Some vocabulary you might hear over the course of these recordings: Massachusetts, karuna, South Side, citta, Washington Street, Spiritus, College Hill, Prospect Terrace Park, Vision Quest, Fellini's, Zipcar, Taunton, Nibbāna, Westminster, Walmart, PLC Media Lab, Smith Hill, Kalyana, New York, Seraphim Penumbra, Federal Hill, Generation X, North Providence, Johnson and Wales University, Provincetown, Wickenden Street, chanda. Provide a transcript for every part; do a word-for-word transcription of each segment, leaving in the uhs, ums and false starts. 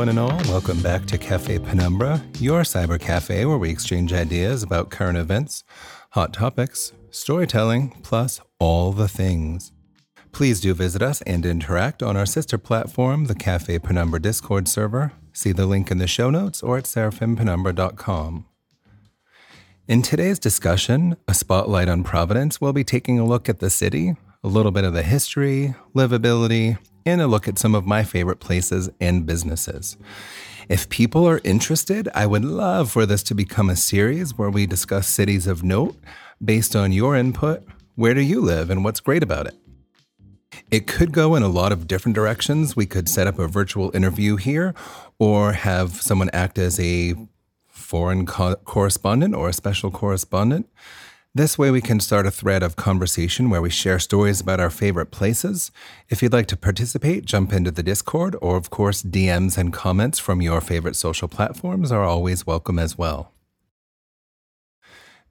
one and all. Welcome back to Cafe Penumbra, your cyber cafe where we exchange ideas about current events, hot topics, storytelling, plus all the things. Please do visit us and interact on our sister platform, the Cafe Penumbra Discord server. See the link in the show notes or at seraphim penumbra dot com. In today's discussion, a spotlight on Providence, we'll be taking a look at the city, a little bit of the history, livability, and a look at some of my favorite places and businesses. If people are interested, I would love for this to become a series where we discuss cities of note based on your input. Where do you live and what's great about it? It could go in a lot of different directions. We could set up a virtual interview here or have someone act as a foreign co- correspondent or a special correspondent. This way we can start a thread of conversation where we share stories about our favorite places. If you'd like to participate, jump into the Discord, or of course, D Ms and comments from your favorite social platforms are always welcome as well.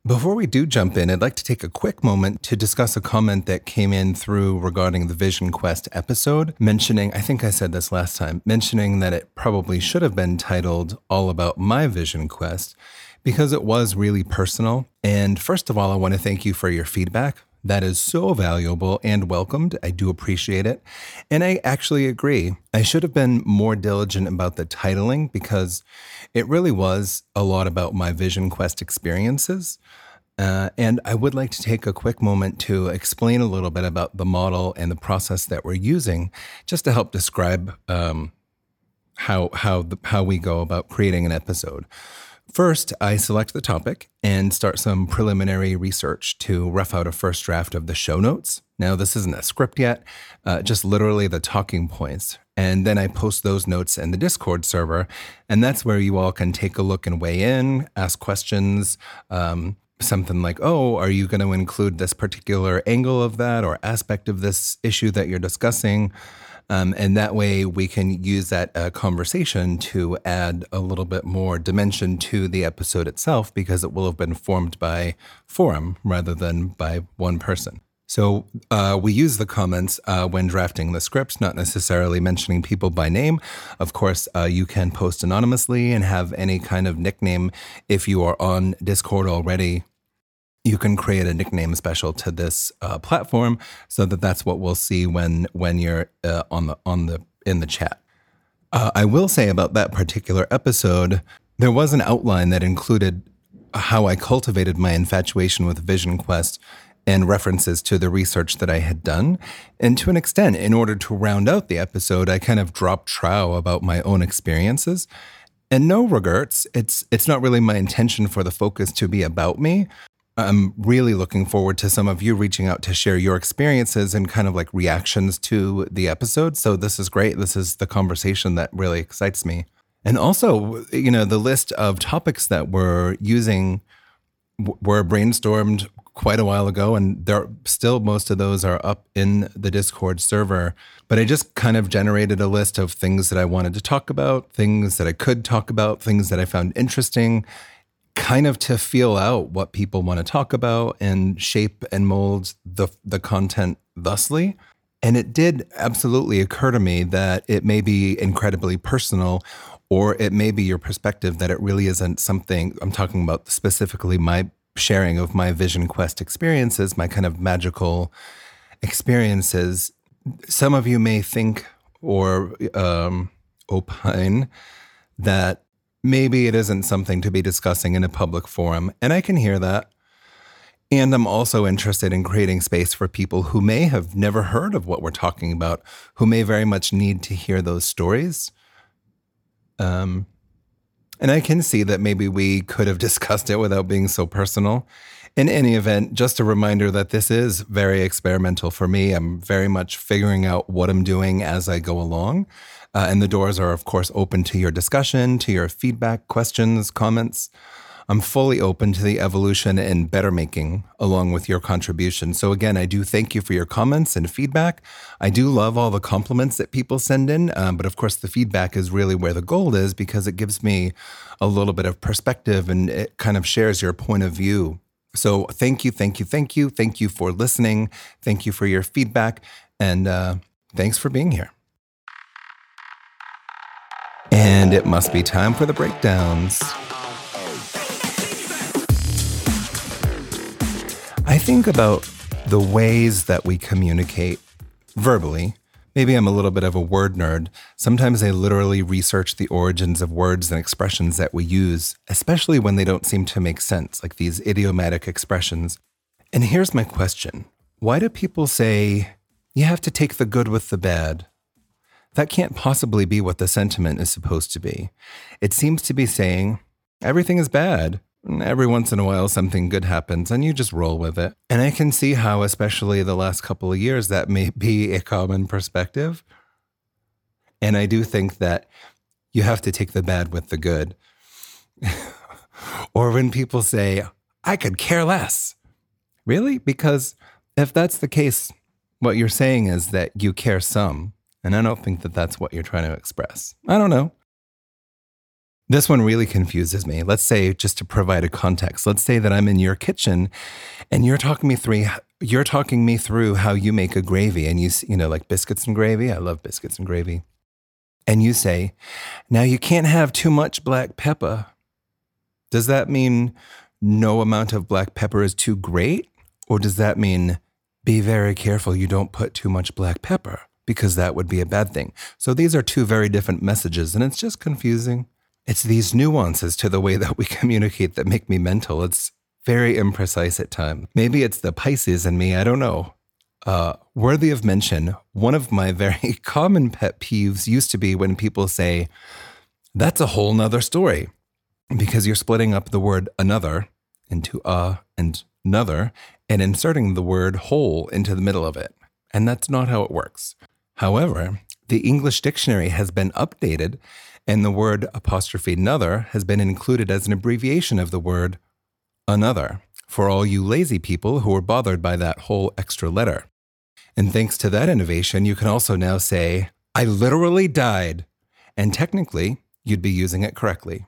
Before we do jump in, I'd like to take a quick moment to discuss a comment that came in through regarding the Vision Quest episode, mentioning, I think I said this last time, mentioning that it probably should have been titled All About My Vision Quest, because it was really personal. And first of all, I want to thank you for your feedback. That is so valuable and welcomed. I do appreciate it. And I actually agree. I should have been more diligent about the titling because it really was a lot about my Vision Quest experiences. Uh, and I would like to take a quick moment to explain a little bit about the model and the process that we're using just to help describe um, how, how, the, how we go about creating an episode. First, I select the topic and start some preliminary research to rough out a first draft of the show notes. Now, this isn't a script yet, uh, just literally the talking points. And then I post those notes in the Discord server, and that's where you all can take a look and weigh in, ask questions, um, something like, oh, are you going to include this particular angle of that or aspect of this issue that you're discussing? Um, and that way we can use that uh, conversation to add a little bit more dimension to the episode itself, because it will have been formed by forum rather than by one person. So uh, we use the comments uh, when drafting the script, not necessarily mentioning people by name. Of course, uh, you can post anonymously and have any kind of nickname. If you are on Discord already, you can create a nickname special to this uh, platform, so that that's what we'll see when when you're uh, on the on the in the chat. Uh, I will say about that particular episode, there was an outline that included how I cultivated my infatuation with Vision Quest and references to the research that I had done. And to an extent, in order to round out the episode, I kind of dropped trow about my own experiences. And no regrets. It's it's not really my intention for the focus to be about me. I'm really looking forward to some of you reaching out to share your experiences and kind of like reactions to the episode. So this is great. This is the conversation that really excites me. And also, you know, the list of topics that we're using were brainstormed quite a while ago, and there still most of those are up in the Discord server. But I just kind of generated a list of things that I wanted to talk about, things that I could talk about, things that I found interesting, kind of to feel out what people want to talk about and shape and mold the the content thusly. And it did absolutely occur to me that it may be incredibly personal, or it may be your perspective that it really isn't something. I'm talking about specifically my sharing of my Vision Quest experiences, my kind of magical experiences. Some of you may think or um, opine that maybe it isn't something to be discussing in a public forum, and I can hear that. And I'm also interested in creating space for people who may have never heard of what we're talking about, who may very much need to hear those stories. Um, and I can see that maybe we could have discussed it without being so personal. In any event, just a reminder that this is very experimental for me. I'm very much figuring out what I'm doing as I go along. Uh, and the doors are, of course, open to your discussion, to your feedback, questions, comments. I'm fully open to the evolution and better making along with your contribution. So again, I do thank you for your comments and feedback. I do love all the compliments that people send in. Um, but of course, the feedback is really where the gold is, because it gives me a little bit of perspective and it kind of shares your point of view. So thank you, thank you, thank you. Thank you for listening. Thank you for your feedback. And uh, thanks for being here. And And it must be time for the breakdowns. I think about the ways that we communicate verbally. Maybe I'm a little bit of a word nerd. Sometimes I literally research the origins of words and expressions that we use, especially when they don't seem to make sense, like these idiomatic expressions. And here's my question. Why do people say, you have to take the good with the bad? That can't possibly be what the sentiment is supposed to be. It seems to be saying, everything is bad. Every once in a while, something good happens and you just roll with it. And I can see how, especially the last couple of years, that may be a common perspective. And I do think that you have to take the bad with the good. Or when people say, I could care less. Really? Because if that's the case, what you're saying is that you care some. And I don't think that that's what you're trying to express. I don't know. This one really confuses me. Let's say, just to provide a context, let's say that I'm in your kitchen and you're talking me through, you're talking me through how you make a gravy and you, you know, like biscuits and gravy. I love biscuits and gravy. And you say, now you can't have too much black pepper. Does that mean no amount of black pepper is too great? Or does that mean be very careful you don't put too much black pepper? Because that would be a bad thing. So these are two very different messages, and it's just confusing. It's these nuances to the way that we communicate that make me mental. It's very imprecise at times. Maybe it's the Pisces in me, I don't know. Uh, worthy of mention, one of my very common pet peeves used to be when people say, that's a whole nother story. Because you're splitting up the word another into a and another and inserting the word whole into the middle of it. And that's not how it works. However, the English dictionary has been updated and the word apostrophe another has been included as an abbreviation of the word another for all you lazy people who are bothered by that whole extra letter. And thanks to that innovation, you can also now say, I literally died. And technically, you'd be using it correctly.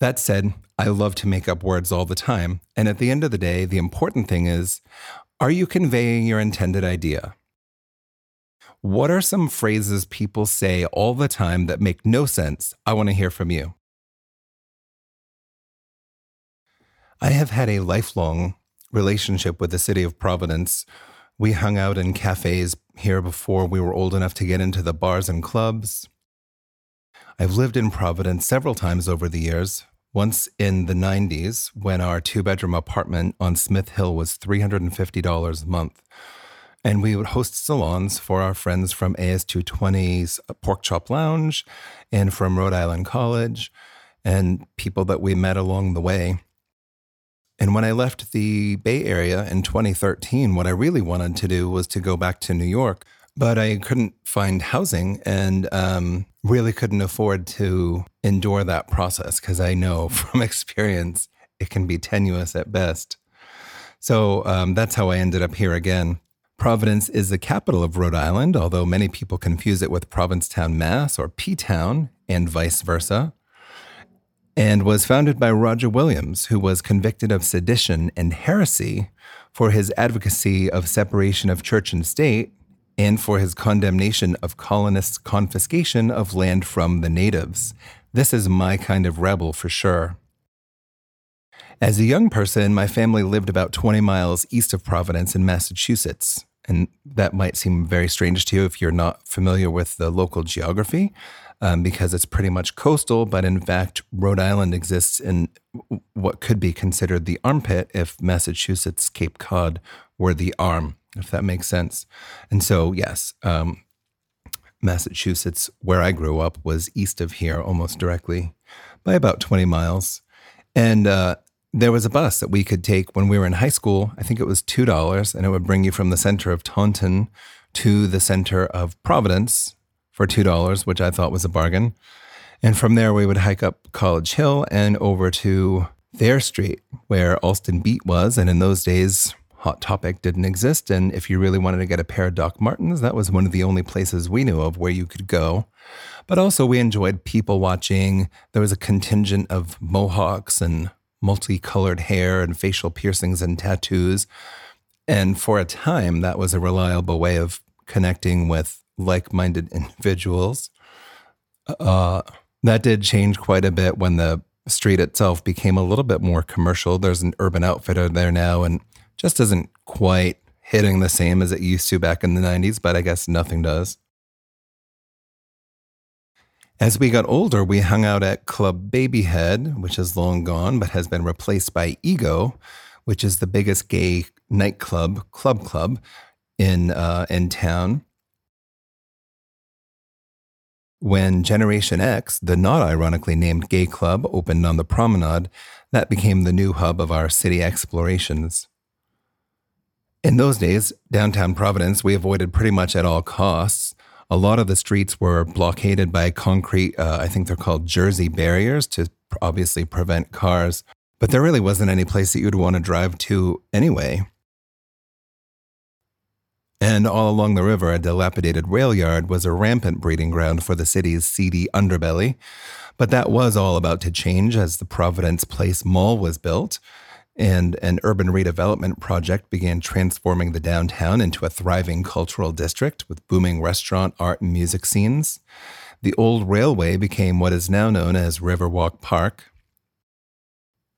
That said, I love to make up words all the time. And at the end of the day, the important thing is, are you conveying your intended idea? What are some phrases people say all the time that make no sense? I want to hear from you. I have had a lifelong relationship with the city of Providence. We hung out in cafes here before we were old enough to get into the bars and clubs. I've lived in Providence several times over the years. Once in the nineties, when our two-bedroom apartment on Smith Hill was three hundred fifty dollars a month. And we would host salons for our friends from A S two twenty's Pork Chop Lounge and from Rhode Island College and people that we met along the way. And when I left the Bay Area in twenty thirteen, what I really wanted to do was to go back to New York, but I couldn't find housing and um, really couldn't afford to endure that process because I know from experience it can be tenuous at best. So um, that's how I ended up here again. Providence is the capital of Rhode Island, although many people confuse it with Provincetown, Mass, or P-Town, and vice versa, and was founded by Roger Williams, who was convicted of sedition and heresy for his advocacy of separation of church and state, and for his condemnation of colonists' confiscation of land from the natives. This is my kind of rebel for sure. As a young person, my family lived about twenty miles east of Providence in Massachusetts. And that might seem very strange to you if you're not familiar with the local geography, um, because it's pretty much coastal. But in fact, Rhode Island exists in what could be considered the armpit if Massachusetts' Cape Cod were the arm, if that makes sense. And so, yes, um, Massachusetts, where I grew up, was east of here almost directly by about twenty miles. And uh There was a bus that we could take when we were in high school. I think it was two dollars, and it would bring you from the center of Taunton to the center of Providence for two dollars, which I thought was a bargain. And from there, we would hike up College Hill and over to Thayer Street, where Alston Beat was. And in those days, Hot Topic didn't exist. And if you really wanted to get a pair of Doc Martens, that was one of the only places we knew of where you could go. But also, we enjoyed people watching. There was a contingent of Mohawks and multicolored hair and facial piercings and tattoos. And for a time, that was a reliable way of connecting with like-minded individuals. Uh, That did change quite a bit when the street itself became a little bit more commercial. There's an Urban Outfitter there now and just isn't quite hitting the same as it used to back in the nineties, but I guess nothing does. As we got older, we hung out at Club Babyhead, which is long gone, but has been replaced by Ego, which is the biggest gay nightclub, club club, in uh, in town. When Generation X, the not ironically named gay club, opened on the promenade, that became the new hub of our city explorations. In those days, downtown Providence, we avoided pretty much at all costs. A lot of the streets were blockaded by concrete, uh, I think they're called Jersey barriers, to obviously prevent cars. But there really wasn't any place that you'd want to drive to anyway. And all along the river, a dilapidated rail yard was a rampant breeding ground for the city's seedy underbelly. But that was all about to change as the Providence Place Mall was built, and an urban redevelopment project began transforming the downtown into a thriving cultural district with booming restaurant, art, and music scenes. The old railway became what is now known as Riverwalk Park.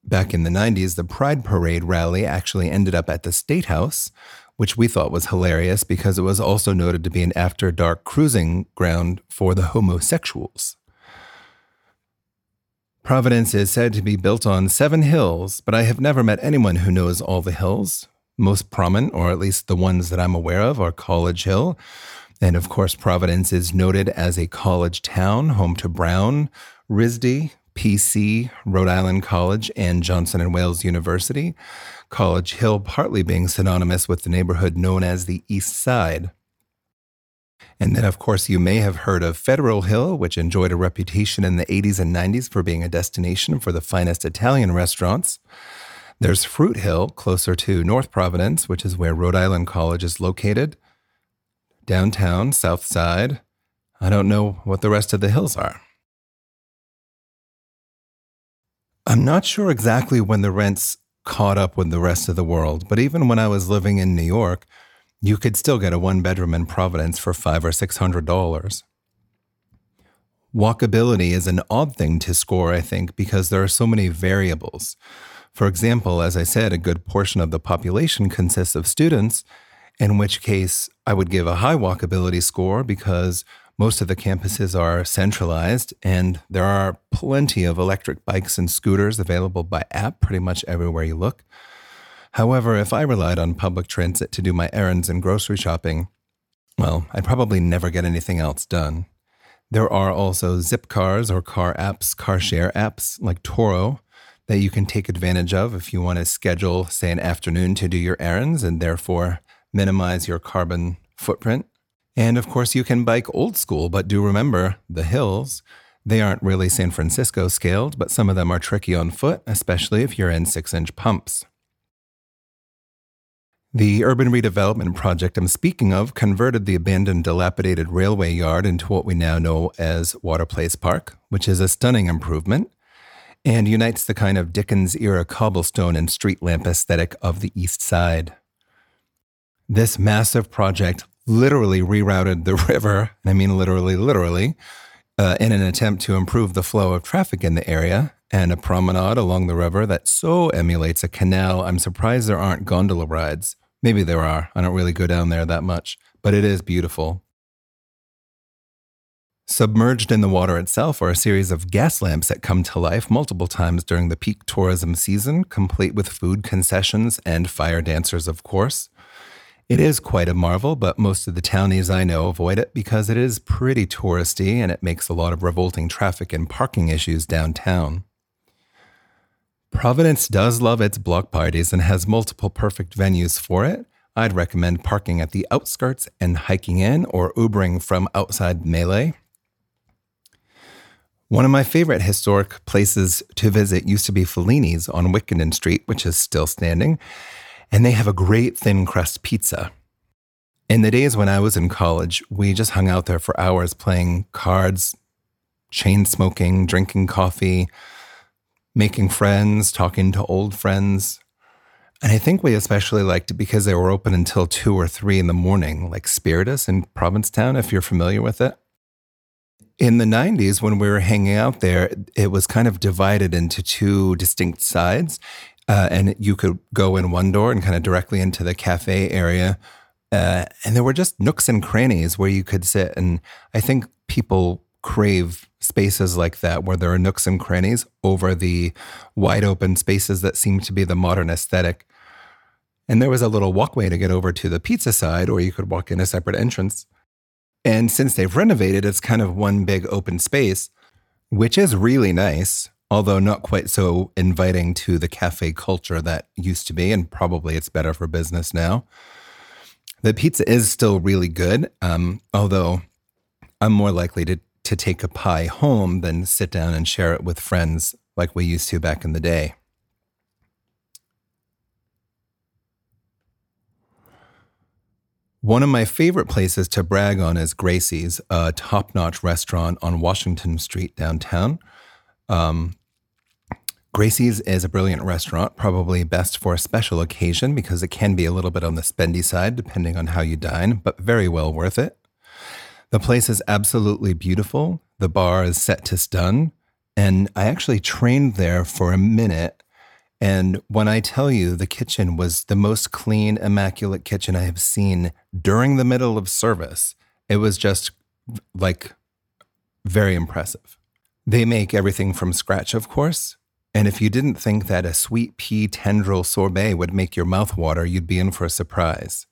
Back in the nineties, the Pride Parade rally actually ended up at the State House, which we thought was hilarious because it was also noted to be an after-dark cruising ground for the homosexuals. Providence is said to be built on seven hills, but I have never met anyone who knows all the hills. Most prominent, or at least the ones that I'm aware of, are College Hill. And of course, Providence is noted as a college town, home to Brown, R I S D, P C, Rhode Island College, and Johnson and Wales University. College Hill partly being synonymous with the neighborhood known as the East Side. And then, of course, you may have heard of Federal Hill, which enjoyed a reputation in the eighties and nineties for being a destination for the finest Italian restaurants. There's Fruit Hill, closer to North Providence, which is where Rhode Island College is located. Downtown, South Side. I don't know what the rest of the hills are. I'm not sure exactly when the rents caught up with the rest of the world, but even when I was living in New York, you could still get a one-bedroom in Providence for five or six hundred dollars. Walkability is an odd thing to score, I think, because there are so many variables. For example, as I said, a good portion of the population consists of students, in which case I would give a high walkability score because most of the campuses are centralized and there are plenty of electric bikes and scooters available by app pretty much everywhere you look. However, if I relied on public transit to do my errands and grocery shopping, well, I'd probably never get anything else done. There are also zip cars or car apps, car share apps like Toro that you can take advantage of if you want to schedule, say, an afternoon to do your errands and therefore minimize your carbon footprint. And of course, you can bike old school, but do remember the hills. They aren't really San Francisco scaled, but some of them are tricky on foot, especially if you're in six-inch pumps. The urban redevelopment project I'm speaking of converted the abandoned, dilapidated railway yard into what we now know as Water Place Park, which is a stunning improvement and unites the kind of Dickens-era cobblestone and street lamp aesthetic of the East Side. This massive project literally rerouted the river, and I mean literally, literally, uh, in an attempt to improve the flow of traffic in the area, and a promenade along the river that so emulates a canal. I'm surprised there aren't gondola rides. Maybe there are. I don't really go down there that much, but it is beautiful. Submerged in the water itself are a series of gas lamps that come to life multiple times during the peak tourism season, complete with food concessions and fire dancers, of course. It is quite a marvel, but most of the townies I know avoid it because it is pretty touristy and it makes a lot of revolting traffic and parking issues downtown. Providence does love its block parties and has multiple perfect venues for it. I'd recommend parking at the outskirts and hiking in or Ubering from outside Melee. One of my favorite historic places to visit used to be Fellini's on Wickenden Street, which is still standing, and they have a great thin crust pizza. In the days when I was in college, we just hung out there for hours playing cards, chain smoking, drinking coffee, making friends, talking to old friends. And I think we especially liked it because they were open until two or three in the morning, like Spiritus in Provincetown, if you're familiar with it. In the nineties, when we were hanging out there, it was kind of divided into two distinct sides. Uh, and you could go in one door and kind of directly into the cafe area. Uh, and there were just nooks and crannies where you could sit. And I think people crave spaces like that, where there are nooks and crannies over the wide open spaces that seem to be the modern aesthetic. And there was a little walkway to get over to the pizza side, or you could walk in a separate entrance. And since they've renovated, it's kind of one big open space, which is really nice, although not quite so inviting to the cafe culture that used to be, and probably it's better for business now. The pizza is still really good, um, although I'm more likely to, to take a pie home than sit down and share it with friends like we used to back in the day. One of my favorite places to brag on is Gracie's, a top-notch restaurant on Washington Street downtown. Um, Gracie's is a brilliant restaurant, probably best for a special occasion because it can be a little bit on the spendy side depending on how you dine, but very well worth it. The place is absolutely beautiful. The bar is set to stun, and I actually trained there for a minute. And when I tell you the kitchen was the most clean, immaculate kitchen I have seen during the middle of service, it was just like very impressive. They make everything from scratch, of course. And if you didn't think that a sweet pea tendril sorbet would make your mouth water, you'd be in for a surprise.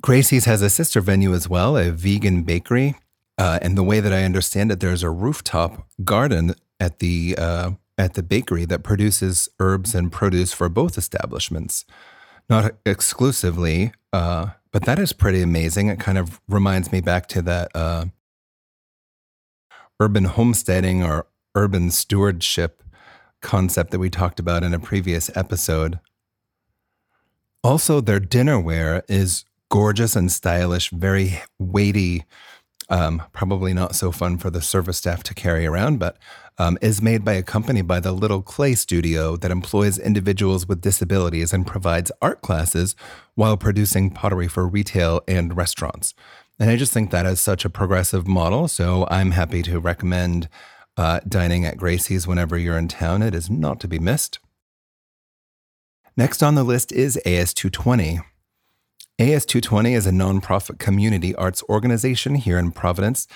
Gracie's has a sister venue as well, a vegan bakery. Uh, and the way that I understand it, there's a rooftop garden at the... Uh, at the bakery that produces herbs and produce for both establishments. Not exclusively, uh, but that is pretty amazing. It kind of reminds me back to that uh, urban homesteading or urban stewardship concept that we talked about in a previous episode. Also, their dinnerware is gorgeous and stylish, very weighty, um, probably not so fun for the service staff to carry around, but Um, is made by a company by the Little Clay Studio that employs individuals with disabilities and provides art classes while producing pottery for retail and restaurants. And I just think that is such a progressive model, so I'm happy to recommend uh, dining at Gracie's whenever you're in town. It is not to be missed. Next on the list is A S two twenty. A S two twenty is a nonprofit community arts organization here in Providence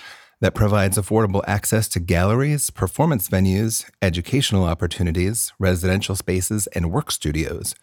that provides affordable access to galleries, performance venues, educational opportunities, residential spaces, and work studios.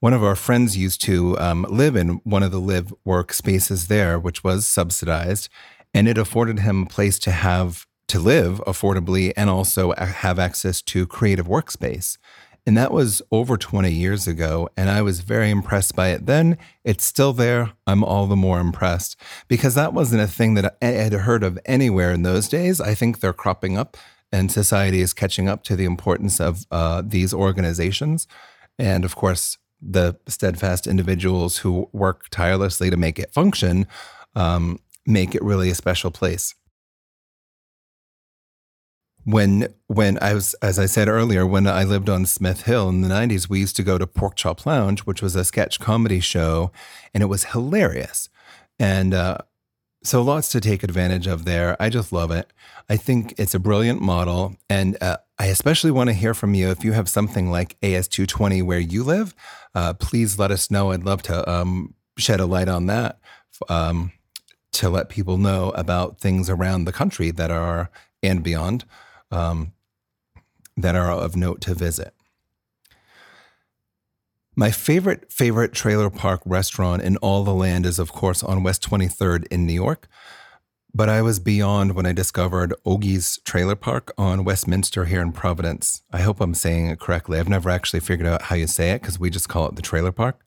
One of our friends used to um, live in one of the live work spaces there, which was subsidized, and it afforded him a place to have to live affordably and also have access to creative workspace. And that was over twenty years ago, and I was very impressed by it then. It's still there. I'm all the more impressed because that wasn't a thing that I had heard of anywhere in those days. I think they're cropping up, and society is catching up to the importance of uh, these organizations. And of course, the steadfast individuals who work tirelessly to make it function, um, make it really a special place. When when I was, as I said earlier, when I lived on Smith Hill in the nineties, we used to go to Pork Chop Lounge, which was a sketch comedy show, and it was hilarious. And uh, so lots to take advantage of there. I just love it. I think it's a brilliant model. And uh, I especially want to hear from you if you have something like A S two twenty where you live. Uh, please let us know. I'd love to um, shed a light on that um, to let people know about things around the country that are and beyond. Um, that are of note to visit. My favorite, favorite trailer park restaurant in all the land is, of course, on West twenty-third in New York. But I was beyond when I discovered Ogie's Trailer Park on Westminster here in Providence. I hope I'm saying it correctly. I've never actually figured out how you say it because we just call it the trailer park.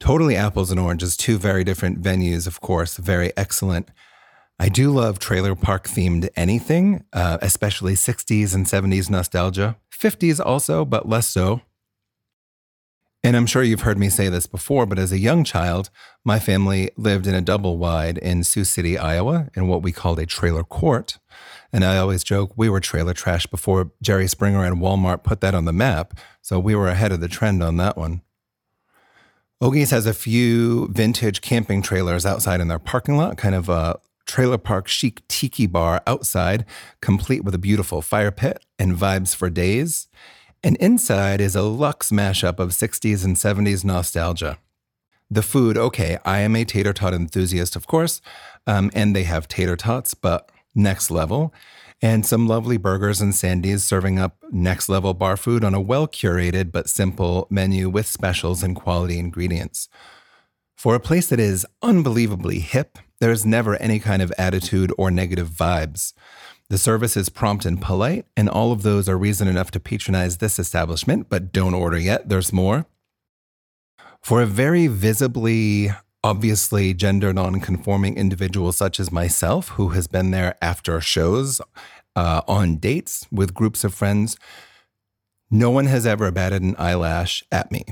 Totally apples and oranges, two very different venues, of course, very excellent. I do love trailer park themed anything, uh, especially sixties and seventies nostalgia, fifties also, but less so. And I'm sure you've heard me say this before, but as a young child, my family lived in a double wide in Sioux City, Iowa, in what we called a trailer court. And I always joke, we were trailer trash before Jerry Springer and Walmart put that on the map. So we were ahead of the trend on that one. Ogie's has a few vintage camping trailers outside in their parking lot, kind of a trailer park chic tiki bar outside, complete with a beautiful fire pit and vibes for days. And inside is a luxe mashup of sixties and seventies nostalgia. The food, okay, I am a tater tot enthusiast, of course, um, and they have tater tots, but next level. And some lovely burgers and sandies serving up next level bar food on a well-curated but simple menu with specials and quality ingredients. For a place that is unbelievably hip, there is never any kind of attitude or negative vibes. The service is prompt and polite, and all of those are reason enough to patronize this establishment, but don't order yet, there's more. For a very visibly, obviously gender non-conforming individual such as myself, who has been there after shows, uh, on dates with groups of friends, no one has ever batted an eyelash at me.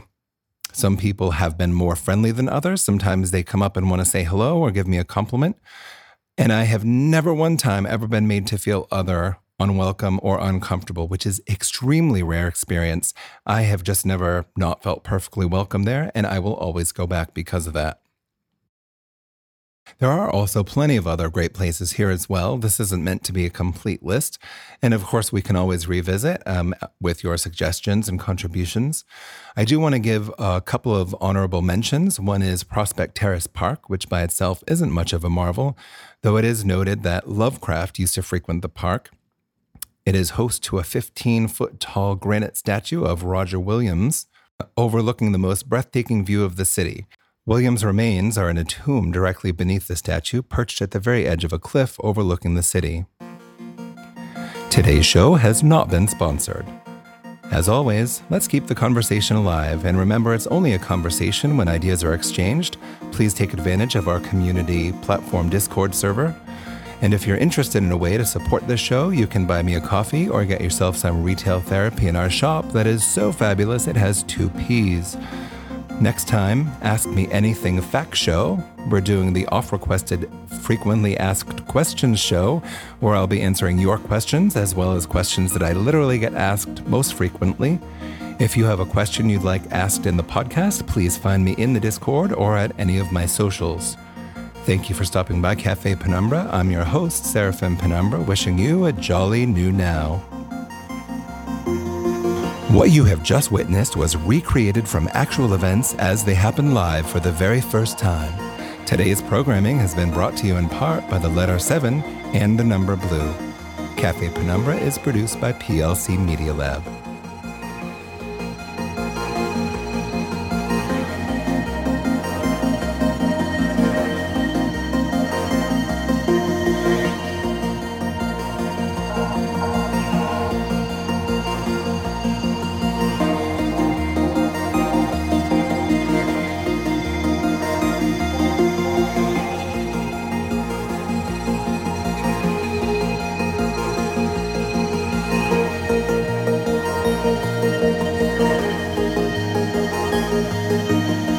Some people have been more friendly than others. Sometimes they come up and want to say hello or give me a compliment. And I have never one time ever been made to feel other, unwelcome, or uncomfortable, which is extremely rare experience. I have just never not felt perfectly welcome there, and I will always go back because of that. There are also plenty of other great places here as well. This isn't meant to be a complete list. And of course, we can always revisit um, with your suggestions and contributions. I do want to give a couple of honorable mentions. One is Prospect Terrace Park, which by itself isn't much of a marvel, though it is noted that Lovecraft used to frequent the park. It is host to a fifteen-foot tall granite statue of Roger Williams, overlooking the most breathtaking view of the city. Williams' remains are in a tomb directly beneath the statue, perched at the very edge of a cliff overlooking the city. Today's show has not been sponsored. As always, let's keep the conversation alive, and remember it's only a conversation when ideas are exchanged. Please take advantage of our community platform Discord server. And if you're interested in a way to support this show, you can buy me a coffee or get yourself some retail therapy in our shop that is so fabulous it has two P's. Next time, Ask Me Anything Fact Show. We're doing the off-requested Frequently Asked Questions show, where I'll be answering your questions as well as questions that I literally get asked most frequently. If you have a question you'd like asked in the podcast, please find me in the Discord or at any of my socials. Thank you for stopping by Cafe Penumbra. I'm your host, Seraphim Penumbra, wishing you a jolly new now. What you have just witnessed was recreated from actual events as they happen live for the very first time. Today's programming has been brought to you in part by the letter seven and the number blue. Cafe Penumbra is produced by P L C Media Lab. Thank you.